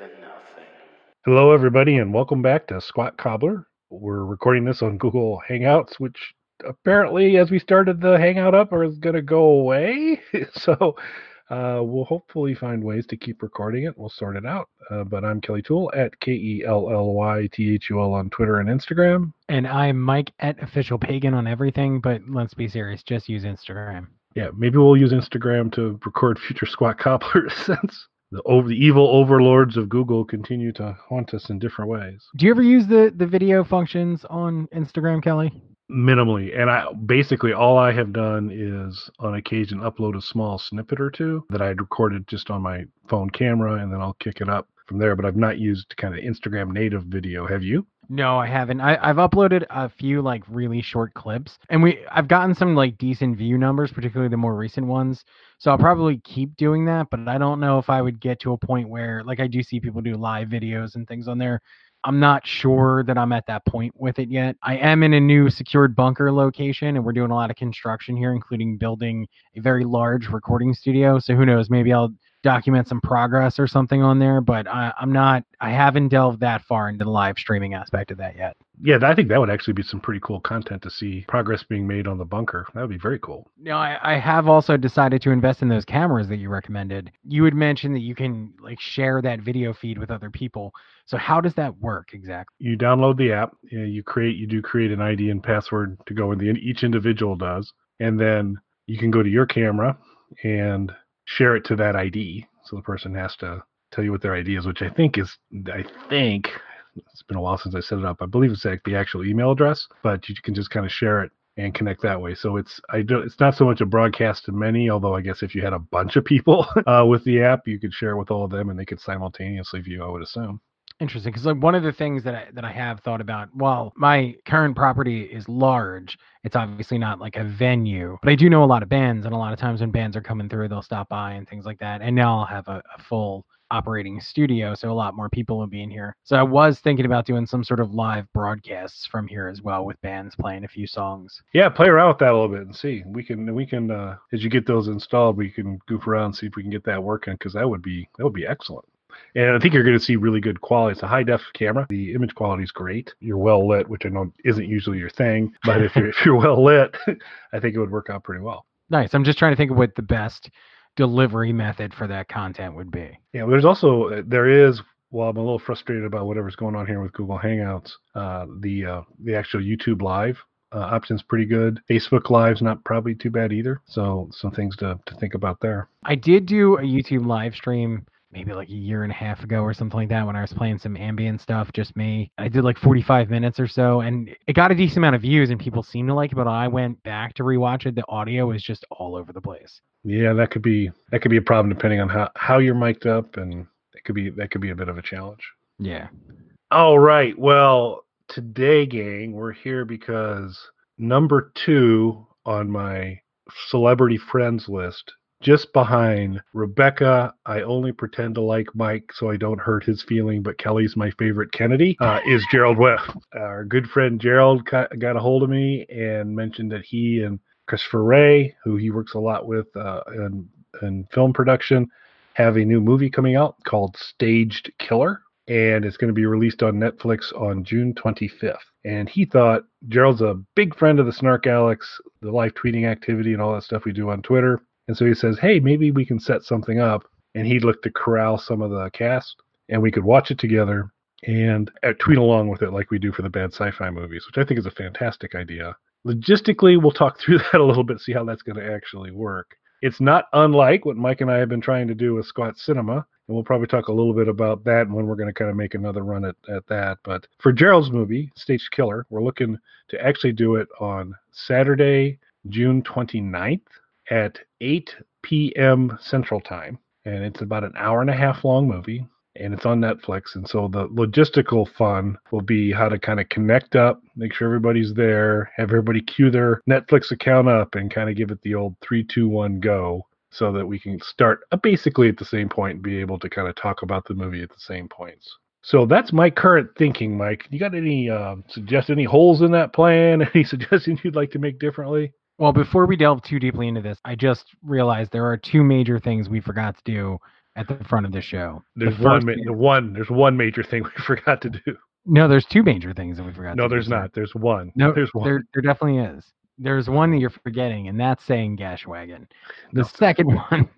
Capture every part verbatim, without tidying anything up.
than nothing. Hello, everybody, and welcome back to Squat Cobbler. We're recording this on Google Hangouts, which apparently, as we started the Hangout up, is going to go away. So uh, we'll hopefully find ways to keep recording it. We'll sort it out. Uh, but I'm Kelly Tool at K E L L Y T H U L on Twitter and Instagram. And I'm Mike at OfficialPagan on everything, but let's be serious, just use Instagram. Yeah, maybe we'll use Instagram to record future Squat Cobblers since the over, the evil overlords of Google continue to haunt us in different ways. Do you ever use the, the video functions on Instagram, Kelly? Minimally. And I basically all I have done is on occasion upload a small snippet or two that I had recorded just on my phone camera, and then I'll kick it up from there. But I've not used kind of Instagram native video. Have you? No, I haven't. I, I've uploaded a few like really short clips, and we I've gotten some like decent view numbers, particularly the more recent ones. So I'll probably keep doing that, but I don't know if I would get to a point where like I do see people do live videos and things on there. I'm not sure that I'm at that point with it yet. I am in a new secured bunker location, and we're doing a lot of construction here, including building a very large recording studio. So who knows, maybe I'll document some progress or something on there, but I, I'm not, I haven't delved that far into the live streaming aspect of that yet. Yeah, I think that would actually be some pretty cool content to see progress being made on the bunker. That would be very cool. No, I, I have also decided to invest in those cameras that you recommended. You had mentioned that you can like share that video feed with other people. So how does that work exactly? You download the app, you create, you do create an I D and password to go in, the, each individual does, and then you can go to your camera and share it to that I D. So the person has to tell you what their I D is, which I think is, I think, it's been a while since I set it up. I believe it's like the actual email address, but you can just kind of share it and connect that way. So it's I don't, it's not so much a broadcast to many, although I guess if you had a bunch of people uh, with the app, you could share it with all of them and they could simultaneously view, I would assume. Interesting, because like one of the things that I, that I have thought about, while my current property is large, it's obviously not like a venue, but I do know a lot of bands, and a lot of times when bands are coming through, they'll stop by and things like that. And now I'll have a, a full operating studio, so a lot more people will be in here. So I was thinking about doing some sort of live broadcasts from here as well, with bands playing a few songs. Yeah, play around with that a little bit and see. We can, we can, uh, as you get those installed, we can goof around and see if we can get that working, because that would be, that would be excellent. And I think you're going to see really good quality. It's a high-def camera. The image quality is great. You're well lit, which I know isn't usually your thing. But if you're if you're well lit, I think it would work out pretty well. Nice. I'm just trying to think of what the best delivery method for that content would be. Yeah, there's also, there is, while I'm a little frustrated about whatever's going on here with Google Hangouts, uh, the uh, the actual YouTube Live uh, option's pretty good. Facebook Live's not probably too bad either. So some things to, to think about there. I did do a YouTube live stream maybe like a year and a half ago or something like that, when I was playing some ambient stuff, just me. I did like forty-five minutes or so, and it got a decent amount of views and people seemed to like it, but I went back to rewatch it. The audio was just all over the place. Yeah, that could be that could be a problem depending on how, how you're mic'd up, and it could be that could be a bit of a challenge. Yeah. All right. Well, today, gang, we're here because number two on my celebrity friends list, just behind Rebecca, I only pretend to like Mike so I don't hurt his feeling, but Kelly's my favorite Kennedy, uh, is Gerald Webb. Our good friend Gerald got a hold of me and mentioned that he and Christopher Ray, who he works a lot with uh, in, in film production, have a new movie coming out called Staged Killer, and it's going to be released on Netflix on June twenty-fifth. And he thought, Gerald's a big friend of the Snark Alex, the live tweeting activity and all that stuff we do on Twitter. And so he says, hey, maybe we can set something up. And he'd look to corral some of the cast, and we could watch it together and tweet along with it like we do for the bad sci-fi movies, which I think is a fantastic idea. Logistically, we'll talk through that a little bit, see how that's going to actually work. It's not unlike what Mike and I have been trying to do with Squat Cinema, and we'll probably talk a little bit about that and when we're going to kind of make another run at, at that. But for Gerald's movie, Staged Killer, we're looking to actually do it on Saturday, June twenty-ninth. At eight p.m. Central Time, and it's about an hour and a half long movie, and it's on Netflix. And so the logistical fun will be how to kind of connect up, make sure everybody's there, have everybody queue their Netflix account up, and kind of give it the old three, two, one, go, so that we can start basically at the same point and be able to kind of talk about the movie at the same points. So that's my current thinking, Mike. You got any uh, suggest any holes in that plan? Any suggestions you'd like to make differently? Well, before we delve too deeply into this, I just realized there are two major things we forgot to do at the front of the show. There's the one, ma- the one, there's one major thing we forgot to do. No, there's two major things that we forgot. No, to there's do. not. There's one. No, there's one. There, there definitely is. There's one that you're forgetting, and that's saying Gashwagon. The no. second one,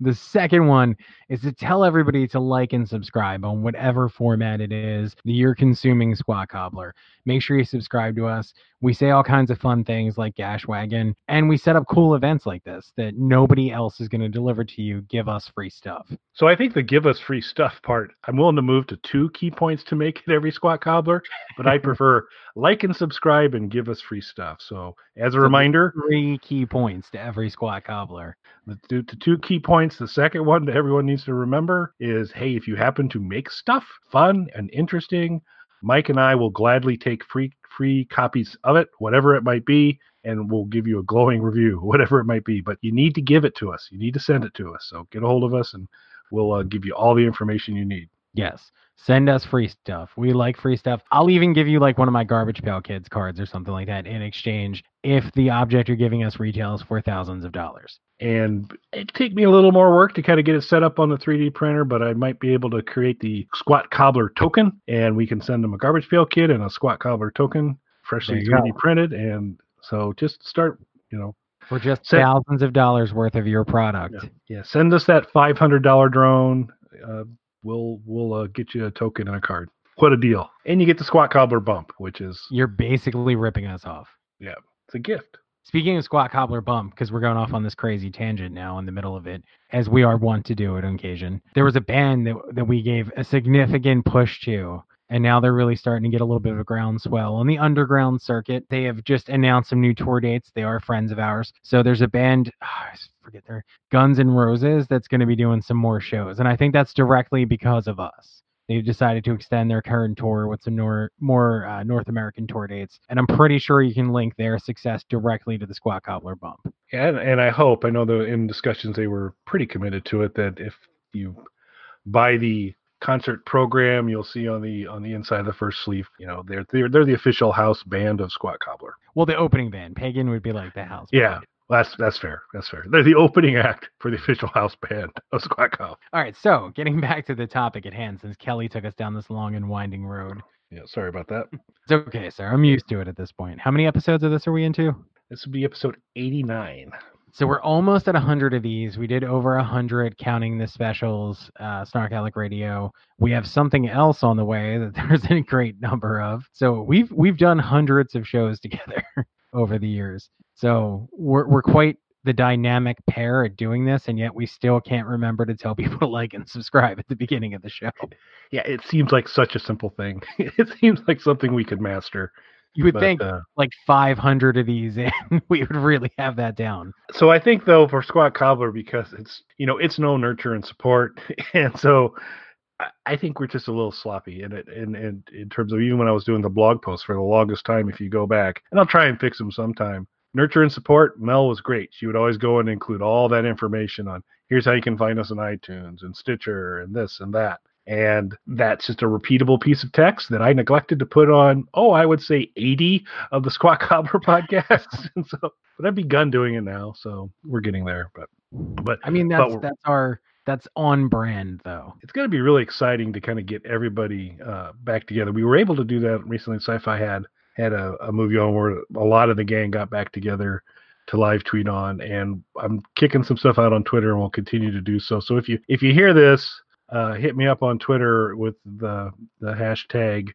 the second one is to tell everybody to like and subscribe on whatever format it is that you're consuming Squat Cobbler. Make sure you subscribe to us. We say all kinds of fun things like Gashwagon, and we set up cool events like this that nobody else is going to deliver to you. Give us free stuff. So I think the give us free stuff part, I'm willing to move to two key points to make it every Squat Cobbler, but I prefer like and subscribe and give us free stuff. So as a so reminder, three key points to every Squat Cobbler. The two, the two key points, the second one that everyone needs to remember is, hey, if you happen to make stuff fun and interesting, Mike and I will gladly take free free copies of it, whatever it might be, and we'll give you a glowing review, whatever it might be. But you need to give it to us. You need to send it to us. So get a hold of us, and we'll uh, give you all the information you need. Yes. Send us free stuff. We like free stuff. I'll even give you like one of my Garbage Pail Kids cards or something like that in exchange if the object you're giving us retails for thousands of dollars. And it'd take me a little more work to kind of get it set up on the three D printer, but I might be able to create the Squat Cobbler token, and we can send them a Garbage Pail Kid and a Squat Cobbler token freshly three D printed. And so just start, you know, for just send, thousands of dollars worth of your product. Yeah. yeah. Send us that five hundred dollars drone. Uh, We'll we'll uh, get you a token and a card. What a deal. And you get the Squat Cobbler bump, which is... You're basically ripping us off. Yeah, it's a gift. Speaking of Squat Cobbler bump, because we're going off on this crazy tangent now in the middle of it, as we are wont to do it on occasion, there was a band that, that we gave a significant push to, and now they're really starting to get a little bit of a groundswell on the underground circuit. They have just announced some new tour dates. They are friends of ours. So there's a band... Oh, forget their Guns N' Roses that's going to be doing some more shows, and I think that's directly because of us. They've decided to extend their current tour with some nor- more uh, North American tour dates, and I'm pretty sure you can link their success directly to the Squat Cobbler bump. And and I hope, I know that in discussions they were pretty committed to it, that if you buy the concert program, you'll see on the on the inside of the first sleeve, you know, they're they're, they're the official house band of Squat Cobbler. Well, the opening band, Pagan would be like the house band. Yeah. Well, that's that's fair. That's fair. They're the opening act for the official house band of Squat Cobbler. All right, so getting back to the topic at hand, since Kelly took us down this long and winding road. Yeah, sorry about that. It's okay, sir. I'm used to it at this point. How many episodes of this are we into? This would be episode eighty-nine. So we're almost at one hundred of these. We did over one hundred counting the specials, uh, Snarkalic Radio. We have something else on the way that there's a great number of. So we've we've done hundreds of shows together over the years. So we're we're quite the dynamic pair at doing this, and yet we still can't remember to tell people to like and subscribe at the beginning of the show. Yeah, it seems like such a simple thing. It seems like something we could master. You would but, think uh, like five hundred of these in, we would really have that down. So I think, though, for Squat Cobbler, because it's, you know, it's no nurture and support, and so I think we're just a little sloppy in it, and in, in, in terms of even when I was doing the blog posts for the longest time, if you go back, and I'll try and fix them sometime. Nurture and support, Mel was great. She would always go and include all that information on here's how you can find us on iTunes and Stitcher and this and that. And that's just a repeatable piece of text that I neglected to put on, oh, I would say eighty of the Squat Cobbler podcasts. And so, but I've begun doing it now, so we're getting there. But, but I mean, that's, but that's our... That's on brand, though. It's going to be really exciting to kind of get everybody uh, back together. We were able to do that recently. Sci-Fi had had a, a movie on where a lot of the gang got back together to live tweet on, and I'm kicking some stuff out on Twitter, and we'll continue to do so. So if you if you hear this, uh, hit me up on Twitter with the the hashtag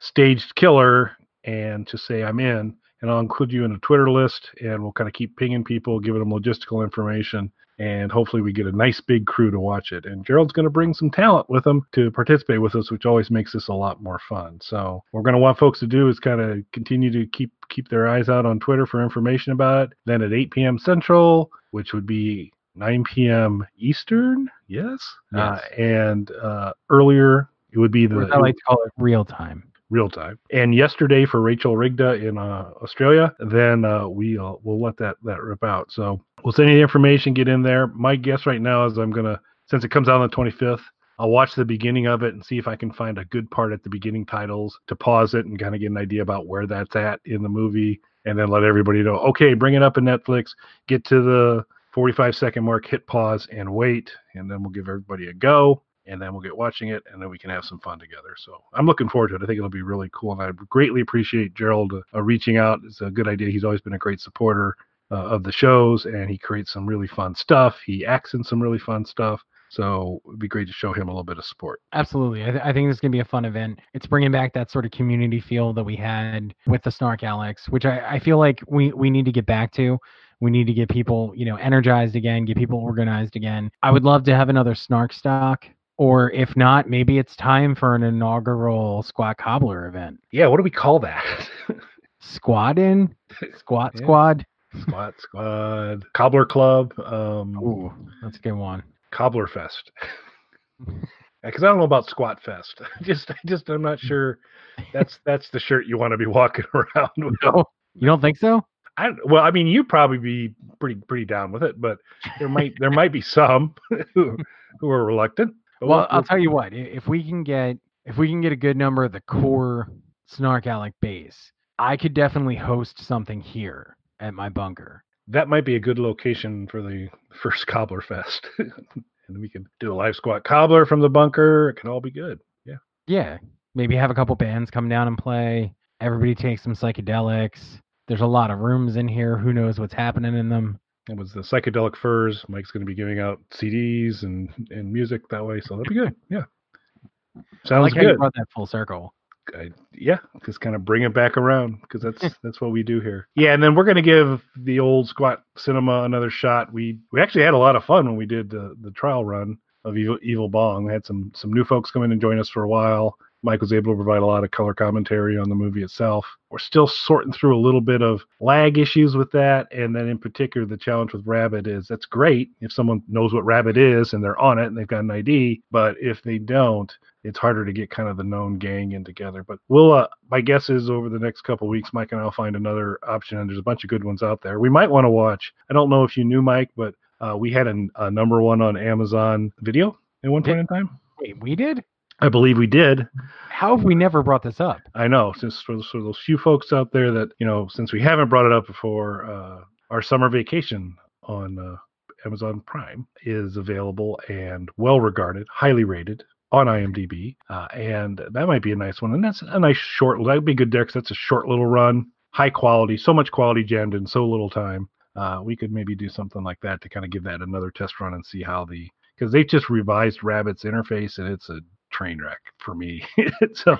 Staged Killer, and just say I'm in, and I'll include you in a Twitter list, and we'll kind of keep pinging people, giving them logistical information. And hopefully we get a nice big crew to watch it. And Gerald's going to bring some talent with him to participate with us, which always makes this a lot more fun. So what we're going to want folks to do is kind of continue to keep keep their eyes out on Twitter for information about it. Then at eight p.m. Central, which would be nine p.m. Eastern, yes? yes. Uh, and uh, earlier, it would be the... I like to call it real time. Real time. And yesterday for Rachel Rigda in uh, Australia, then uh, we, uh, we'll let that, that rip out. So we'll send you the information, get in there. My guess right now is I'm going to, since it comes out on the twenty-fifth, I'll watch the beginning of it and see if I can find a good part at the beginning titles to pause it and kind of get an idea about where that's at in the movie, and then let everybody know, okay, bring it up in Netflix, get to the forty-five second mark, hit pause and wait, and then we'll give everybody a go, and then we'll get watching it, and then we can have some fun together. So I'm looking forward to it. I think it'll be really cool, and I greatly appreciate Gerald uh, reaching out. It's a good idea. He's always been a great supporter uh, of the shows, and he creates some really fun stuff. He acts in some really fun stuff. So it'd be great to show him a little bit of support. Absolutely. I, th- I think this is going to be a fun event. It's bringing back that sort of community feel that we had with the Snark Alex, which I, I feel like we, we need to get back to. We need to get people, you know, energized again, get people organized again. I would love to have another Snark Stock. Or if not, maybe it's time for an inaugural Squat Cobbler event. Yeah, what do we call that? Squad in? Squat yeah. Squad? Squat Squad. Cobbler Club. Um, Ooh, that's a good one. Cobbler Fest, because I don't know about Squat Fest. Just, I just, I'm not sure. That's that's the shirt you want to be walking around with. No, you don't think so? I well, I mean, you'd probably be pretty pretty down with it, but there might there might be some who, who are reluctant. But well, we'll, I'll we'll, tell you what. If we can get if we can get a good number of the core Snarkalic base, I could definitely host something here at my bunker. That might be a good location for the first Cobbler Fest. And we could do a live Squat Cobbler from the bunker. It can all be good. Yeah. Yeah. Maybe have a couple bands come down and play. Everybody takes some psychedelics. There's a lot of rooms in here. Who knows what's happening in them? It was the Psychedelic Furs. Mike's going to be giving out C Ds and, and music that way. So that'll be good. Yeah. Sounds I like good. How you brought that full circle. I, yeah, just kind of bring it back around, because that's that's what we do here. Yeah, and then we're going to give the old Squat Cinema another shot. We we actually had a lot of fun when we did the, the trial run of Evil, Evil Bong. We had some some new folks come in and join us for a while. Mike was able to provide a lot of color commentary on the movie itself. We're still sorting through a little bit of lag issues with that. And then in particular, the challenge with Rabbit is that's great if someone knows what Rabbit is and they're on it and they've got an I D. But if they don't, it's harder to get kind of the known gang in together. But we'll, uh, my guess is over the next couple of weeks, Mike and I'll find another option. And there's a bunch of good ones out there. We might want to watch. I don't know if you knew, Mike, but uh, we had an, a number one on Amazon Video at one point did, in time. Wait, we did? I believe we did. How have we never brought this up? I know, since for those, for those few folks out there that, you know, since we haven't brought it up before, uh, our summer vacation on uh, Amazon Prime is available and well-regarded, highly rated on IMDb. Uh, and that might be a nice one. And that's a nice short, that would be good there, because that's a short little run, high quality, so much quality jammed in so little time. Uh, we could maybe do something like that to kind of give that another test run and see how the, because they've just revised Rabbit's interface and it's a train wreck for me. so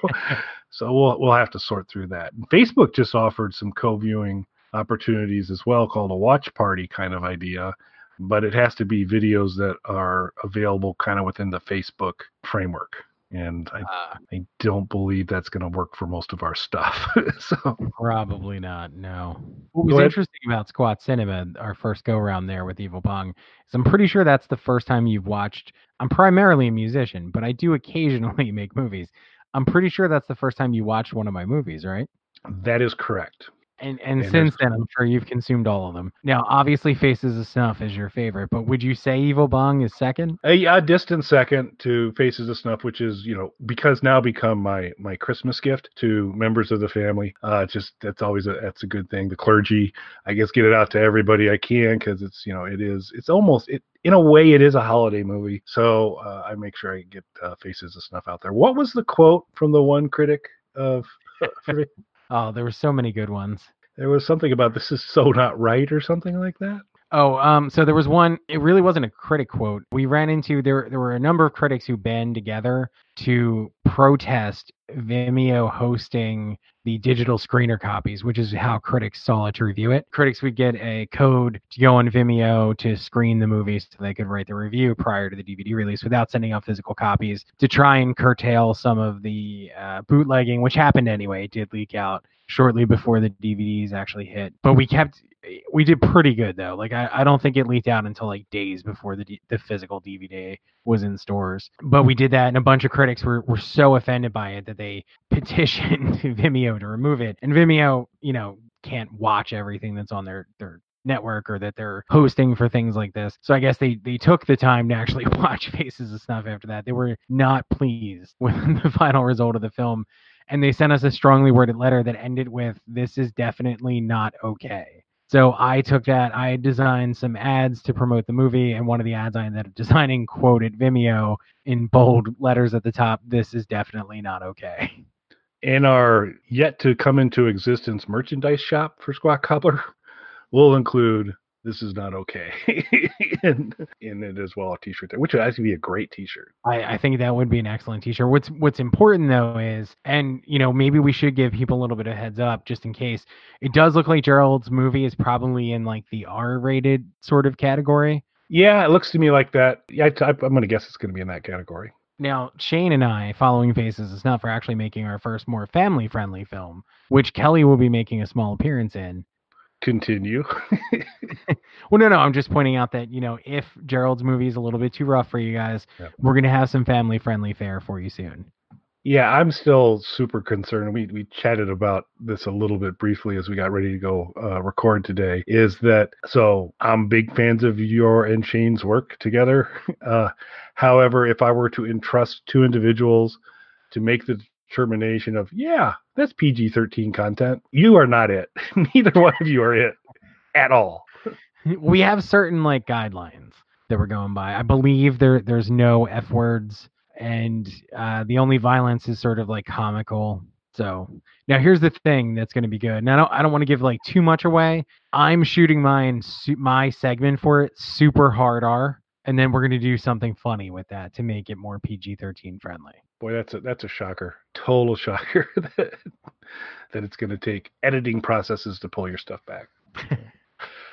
so we'll we'll have to sort through that. And Facebook just offered some co-viewing opportunities as well, called a watch party kind of idea, but it has to be videos that are available kind of within the Facebook framework. And I, uh, I don't believe that's going to work for most of our stuff. So probably not, no. What was interesting about Squat Cinema, our first go-around there with Evil Bong, is I'm pretty sure that's the first time you've watched... I'm primarily a musician, but I do occasionally make movies. I'm pretty sure that's the first time you watched one of my movies, right? That is correct. And and that since then, I'm sure you've consumed all of them. Now, obviously, Faces of Snuff is your favorite, but would you say Evil Bong is second? A, a distant second to Faces of Snuff, which is, you know, because now become my my Christmas gift to members of the family. Uh, just that's always a that's a good thing. The clergy, I guess, get it out to everybody I can, because it's, you know, it is it's almost it. In a way, it is a holiday movie, so uh, I make sure I get uh, Faces of Snuff out there. What was the quote from the one critic of? Oh, there were so many good ones. There was something about this is so not right or something like that. Oh, um, so there was one. It really wasn't a critic quote. We ran into there. There were a number of critics who band together to protest Vimeo hosting the digital screener copies, which is how critics saw it to review it. Critics would get a code to go on Vimeo to screen the movie so they could write the review prior to the D V D release without sending out physical copies, to try and curtail some of the uh, bootlegging, which happened anyway. It did leak out shortly before the D V Ds actually hit. But we kept, we did pretty good though. Like I, I don't think it leaked out until like days before the D, the physical D V D was in stores. But we did that, and a bunch of critics were, were so offended by it that they petitioned Vimeo to remove it. And Vimeo, you know, can't watch everything that's on their, their network or that they're hosting for things like this. So I guess they, they took the time to actually watch Faces of Snuff after that. They were not pleased with the final result of the film. And they sent us a strongly worded letter that ended with, "This is definitely not okay." So I took that. I designed some ads to promote the movie, and one of the ads I ended up designing quoted Vimeo in bold letters at the top. This is definitely not okay. In our yet to come into existence merchandise shop for Squat Cobbler, we'll include "This is not okay" and, and it as well a t-shirt there, which would actually be a great t-shirt. I, I think that would be an excellent t-shirt. What's what's important though is, and you know, maybe we should give people a little bit of heads up just in case. It does look like Gerald's movie is probably in like the R-rated sort of category. Yeah, it looks to me like that. Yeah, I, I'm going to guess it's going to be in that category. Now, Shane and I, following Faces of Snuff, are actually making our first more family-friendly film, which Kelly will be making a small appearance in. Continue. Well, no, no, I'm just pointing out that, you know, if Gerald's movie is a little bit too rough for you guys, yep. We're going to have some family-friendly fare for you soon. Yeah, I'm still super concerned. We we chatted about this a little bit briefly as we got ready to go uh, record today, is that, so I'm big fans of your and Shane's work together. Uh, however, if I were to entrust two individuals to make the determination of, yeah, that's P G thirteen content, you are not it. Neither one of you are it at all. We have certain like guidelines that we're going by. I believe there there's no F words. And uh, the only violence is sort of like comical. So now here's the thing that's going to be good. Now I don't, I don't want to give like too much away. I'm shooting mine, su- my segment for it super hard R, and then we're going to do something funny with that to make it more P G thirteen friendly. Boy, that's a that's a shocker, total shocker that, that it's going to take editing processes to pull your stuff back.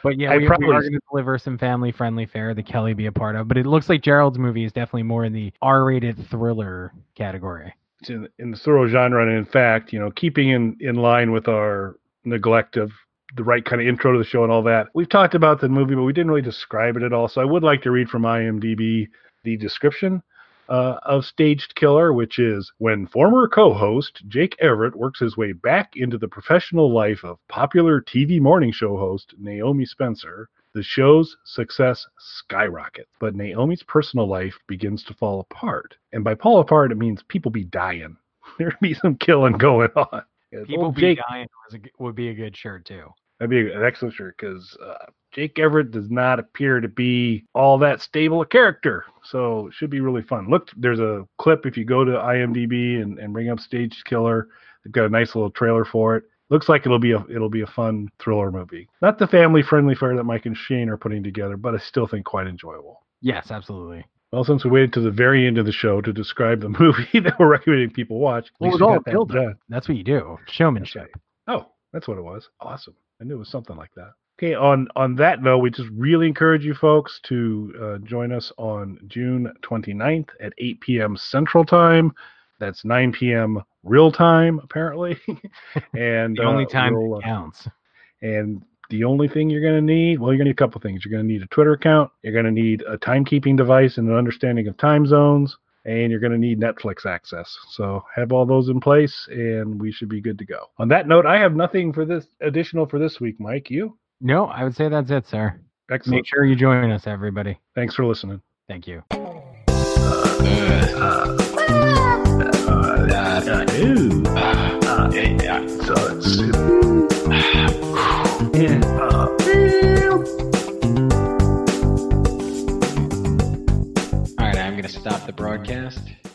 But yeah, we, probably, we are going to deliver some family-friendly fare that Kelly be a part of. But it looks like Gerald's movie is definitely more in the R-rated thriller category. It's in, in the thriller genre. And in fact, you know, keeping in, in line with our neglect of the right kind of intro to the show and all that, we've talked about the movie, but we didn't really describe it at all. So I would like to read from IMDb the description uh, of Staged Killer, which is, when former co-host Jake Everett works his way back into the professional life of popular T V morning show host Naomi Spencer, the show's success skyrockets. But Naomi's personal life begins to fall apart. And by fall apart, it means people be dying. There'd be some killing going on. People be Jake, dying was a, would be a good shirt, too. That'd be an excellent shirt, because uh, Jake Everett does not appear to be all that stable a character. So it should be really fun. Look, there's a clip if you go to IMDb and, and bring up Staged Killer. They've got a nice little trailer for it. Looks like it'll be a it'll be a fun thriller movie. Not the family-friendly fare that Mike and Shane are putting together, but I still think quite enjoyable. Yes, absolutely. Well, since we waited to the very end of the show to describe the movie that we're recommending people watch, well, it was all build up. That's what you do. Showmanship. Oh, that's what it was. Awesome. I knew it was something like that. Okay, on, on that note, we just really encourage you folks to uh, join us on June twenty-ninth at eight p.m. Central Time. That's nine p.m. real time, apparently. And the only uh, time we'll, that counts. Uh, and the only thing you're going to need, well, you're going to need a couple things. You're going to need a Twitter account. You're going to need a timekeeping device and an understanding of time zones. And you're going to need Netflix access. So have all those in place, and we should be good to go. On that note, I have nothing for this additional for this week, Mike. You? No, I would say that's it, sir. Excellent. Make sure you join us, everybody. Thanks for listening. Thank you. Stop the broadcast.